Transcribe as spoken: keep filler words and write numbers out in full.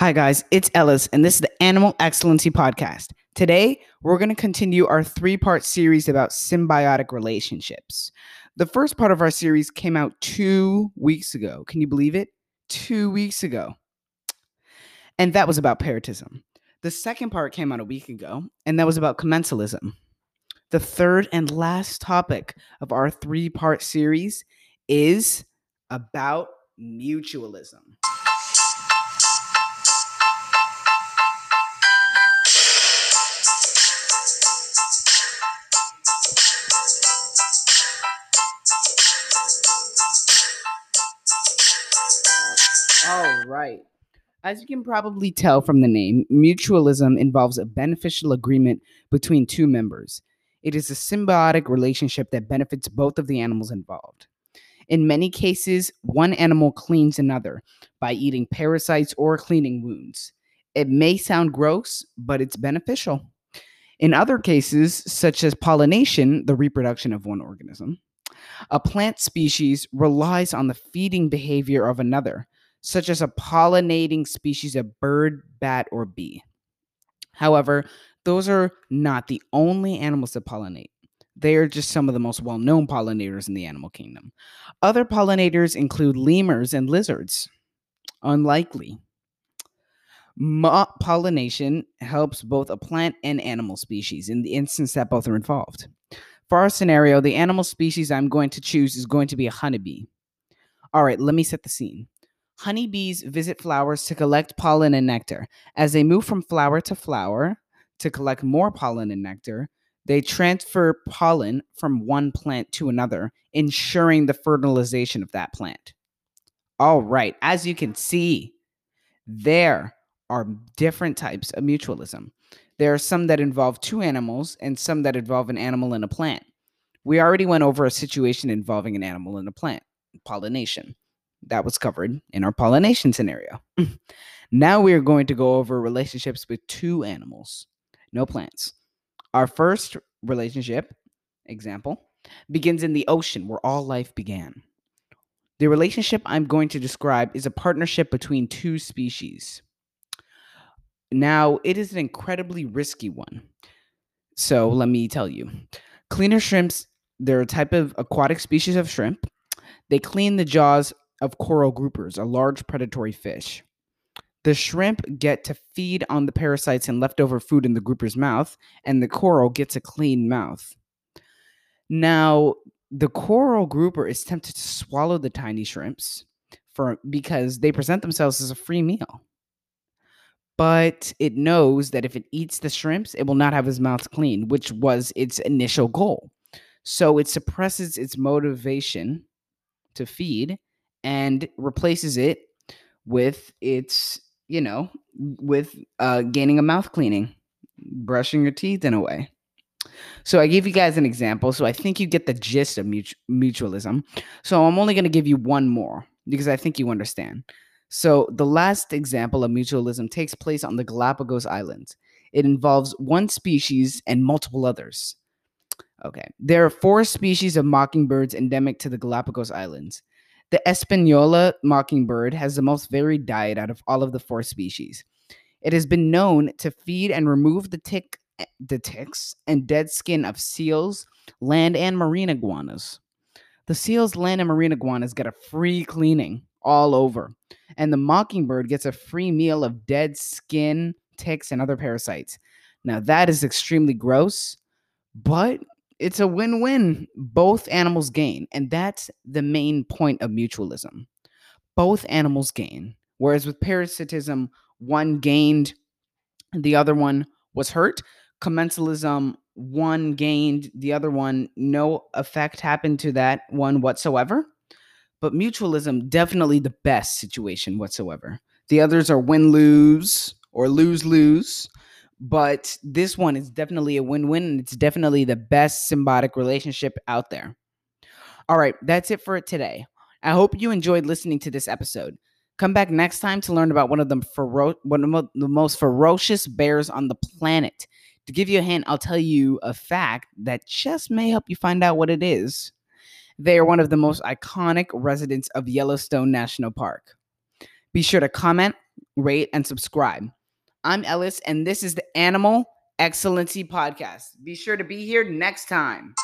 Hi guys, it's Ellis, and this is the Animal Excellency Podcast. Today, we're going to continue our three-part series about symbiotic relationships. The first part of our series came out two weeks ago. Can you believe it? Two weeks ago. And that was about parasitism. The second part came out a week ago, and that was about commensalism. The third and last topic of our three-part series is about mutualism. All right. As you can probably tell from the name, mutualism involves a beneficial agreement between two members. It is a symbiotic relationship that benefits both of the animals involved. In many cases, one animal cleans another by eating parasites or cleaning wounds. It may sound gross, but it's beneficial. In other cases, such as pollination, the reproduction of one organism, a plant species relies on the feeding behavior of another, such as a pollinating species of bird, bat, or bee. However, those are not the only animals that pollinate. They are just some of the most well-known pollinators in the animal kingdom. Other pollinators include lemurs and lizards. Unlikely. Mo- pollination helps both a plant and animal species in the instance that both are involved. For our scenario, the animal species I'm going to choose is going to be a honeybee. All right, let me set the scene. Honeybees visit flowers to collect pollen and nectar. As they move from flower to flower to collect more pollen and nectar, they transfer pollen from one plant to another, ensuring the fertilization of that plant. All right, as you can see, there are different types of mutualism. There are some that involve two animals and some that involve an animal and a plant. We already went over a situation involving an animal and a plant, pollination. That was covered in our pollination scenario. Now we are going to go over relationships with two animals, no plants. Our first relationship example begins in the ocean where all life began. The relationship I'm going to describe is a partnership between two species. Now, it is an incredibly risky one. So let me tell you. Cleaner shrimps, they're a type of aquatic species of shrimp. They clean the jaws of coral groupers, a large predatory fish. The shrimp get to feed on the parasites and leftover food in the grouper's mouth, and the coral gets a clean mouth. Now, the coral grouper is tempted to swallow the tiny shrimps for because they present themselves as a free meal. But it knows that if it eats the shrimps, it will not have its mouth clean, which was its initial goal. So it suppresses its motivation to feed and replaces it with its, you know, with uh, gaining a mouth cleaning, brushing your teeth in a way. So I gave you guys an example. So I think you get the gist of mutu- mutualism. So I'm only going to give you one more because I think you understand. So the last example of mutualism takes place on the Galapagos Islands. It involves one species and multiple others. Okay. There are four species of mockingbirds endemic to the Galapagos Islands. The Española mockingbird has the most varied diet out of all of the four species. It has been known to feed and remove the tick, the ticks and dead skin of seals, land, and marine iguanas. The seals, land, and marine iguanas get a free cleaning all over, and the mockingbird gets a free meal of dead skin, ticks, and other parasites. Now, that is extremely gross, but it's a win-win. Both animals gain, and that's the main point of mutualism. Both animals gain, whereas with parasitism, one gained, the other one was hurt. Commensalism, one gained, the other one, no effect happened to that one whatsoever. But mutualism, definitely the best situation whatsoever. The others are win-lose or lose-lose. But this one is definitely a win-win, and it's definitely the best symbiotic relationship out there. All right, that's it for today. I hope you enjoyed listening to this episode. Come back next time to learn about one of the, fero- one of the most ferocious bears on the planet. To give you a hint, I'll tell you a fact that just may help you find out what it is. They are one of the most iconic residents of Yellowstone National Park. Be sure to comment, rate, and subscribe. I'm Ellis, and this is the Animal Excellency Podcast. Be sure to be here next time.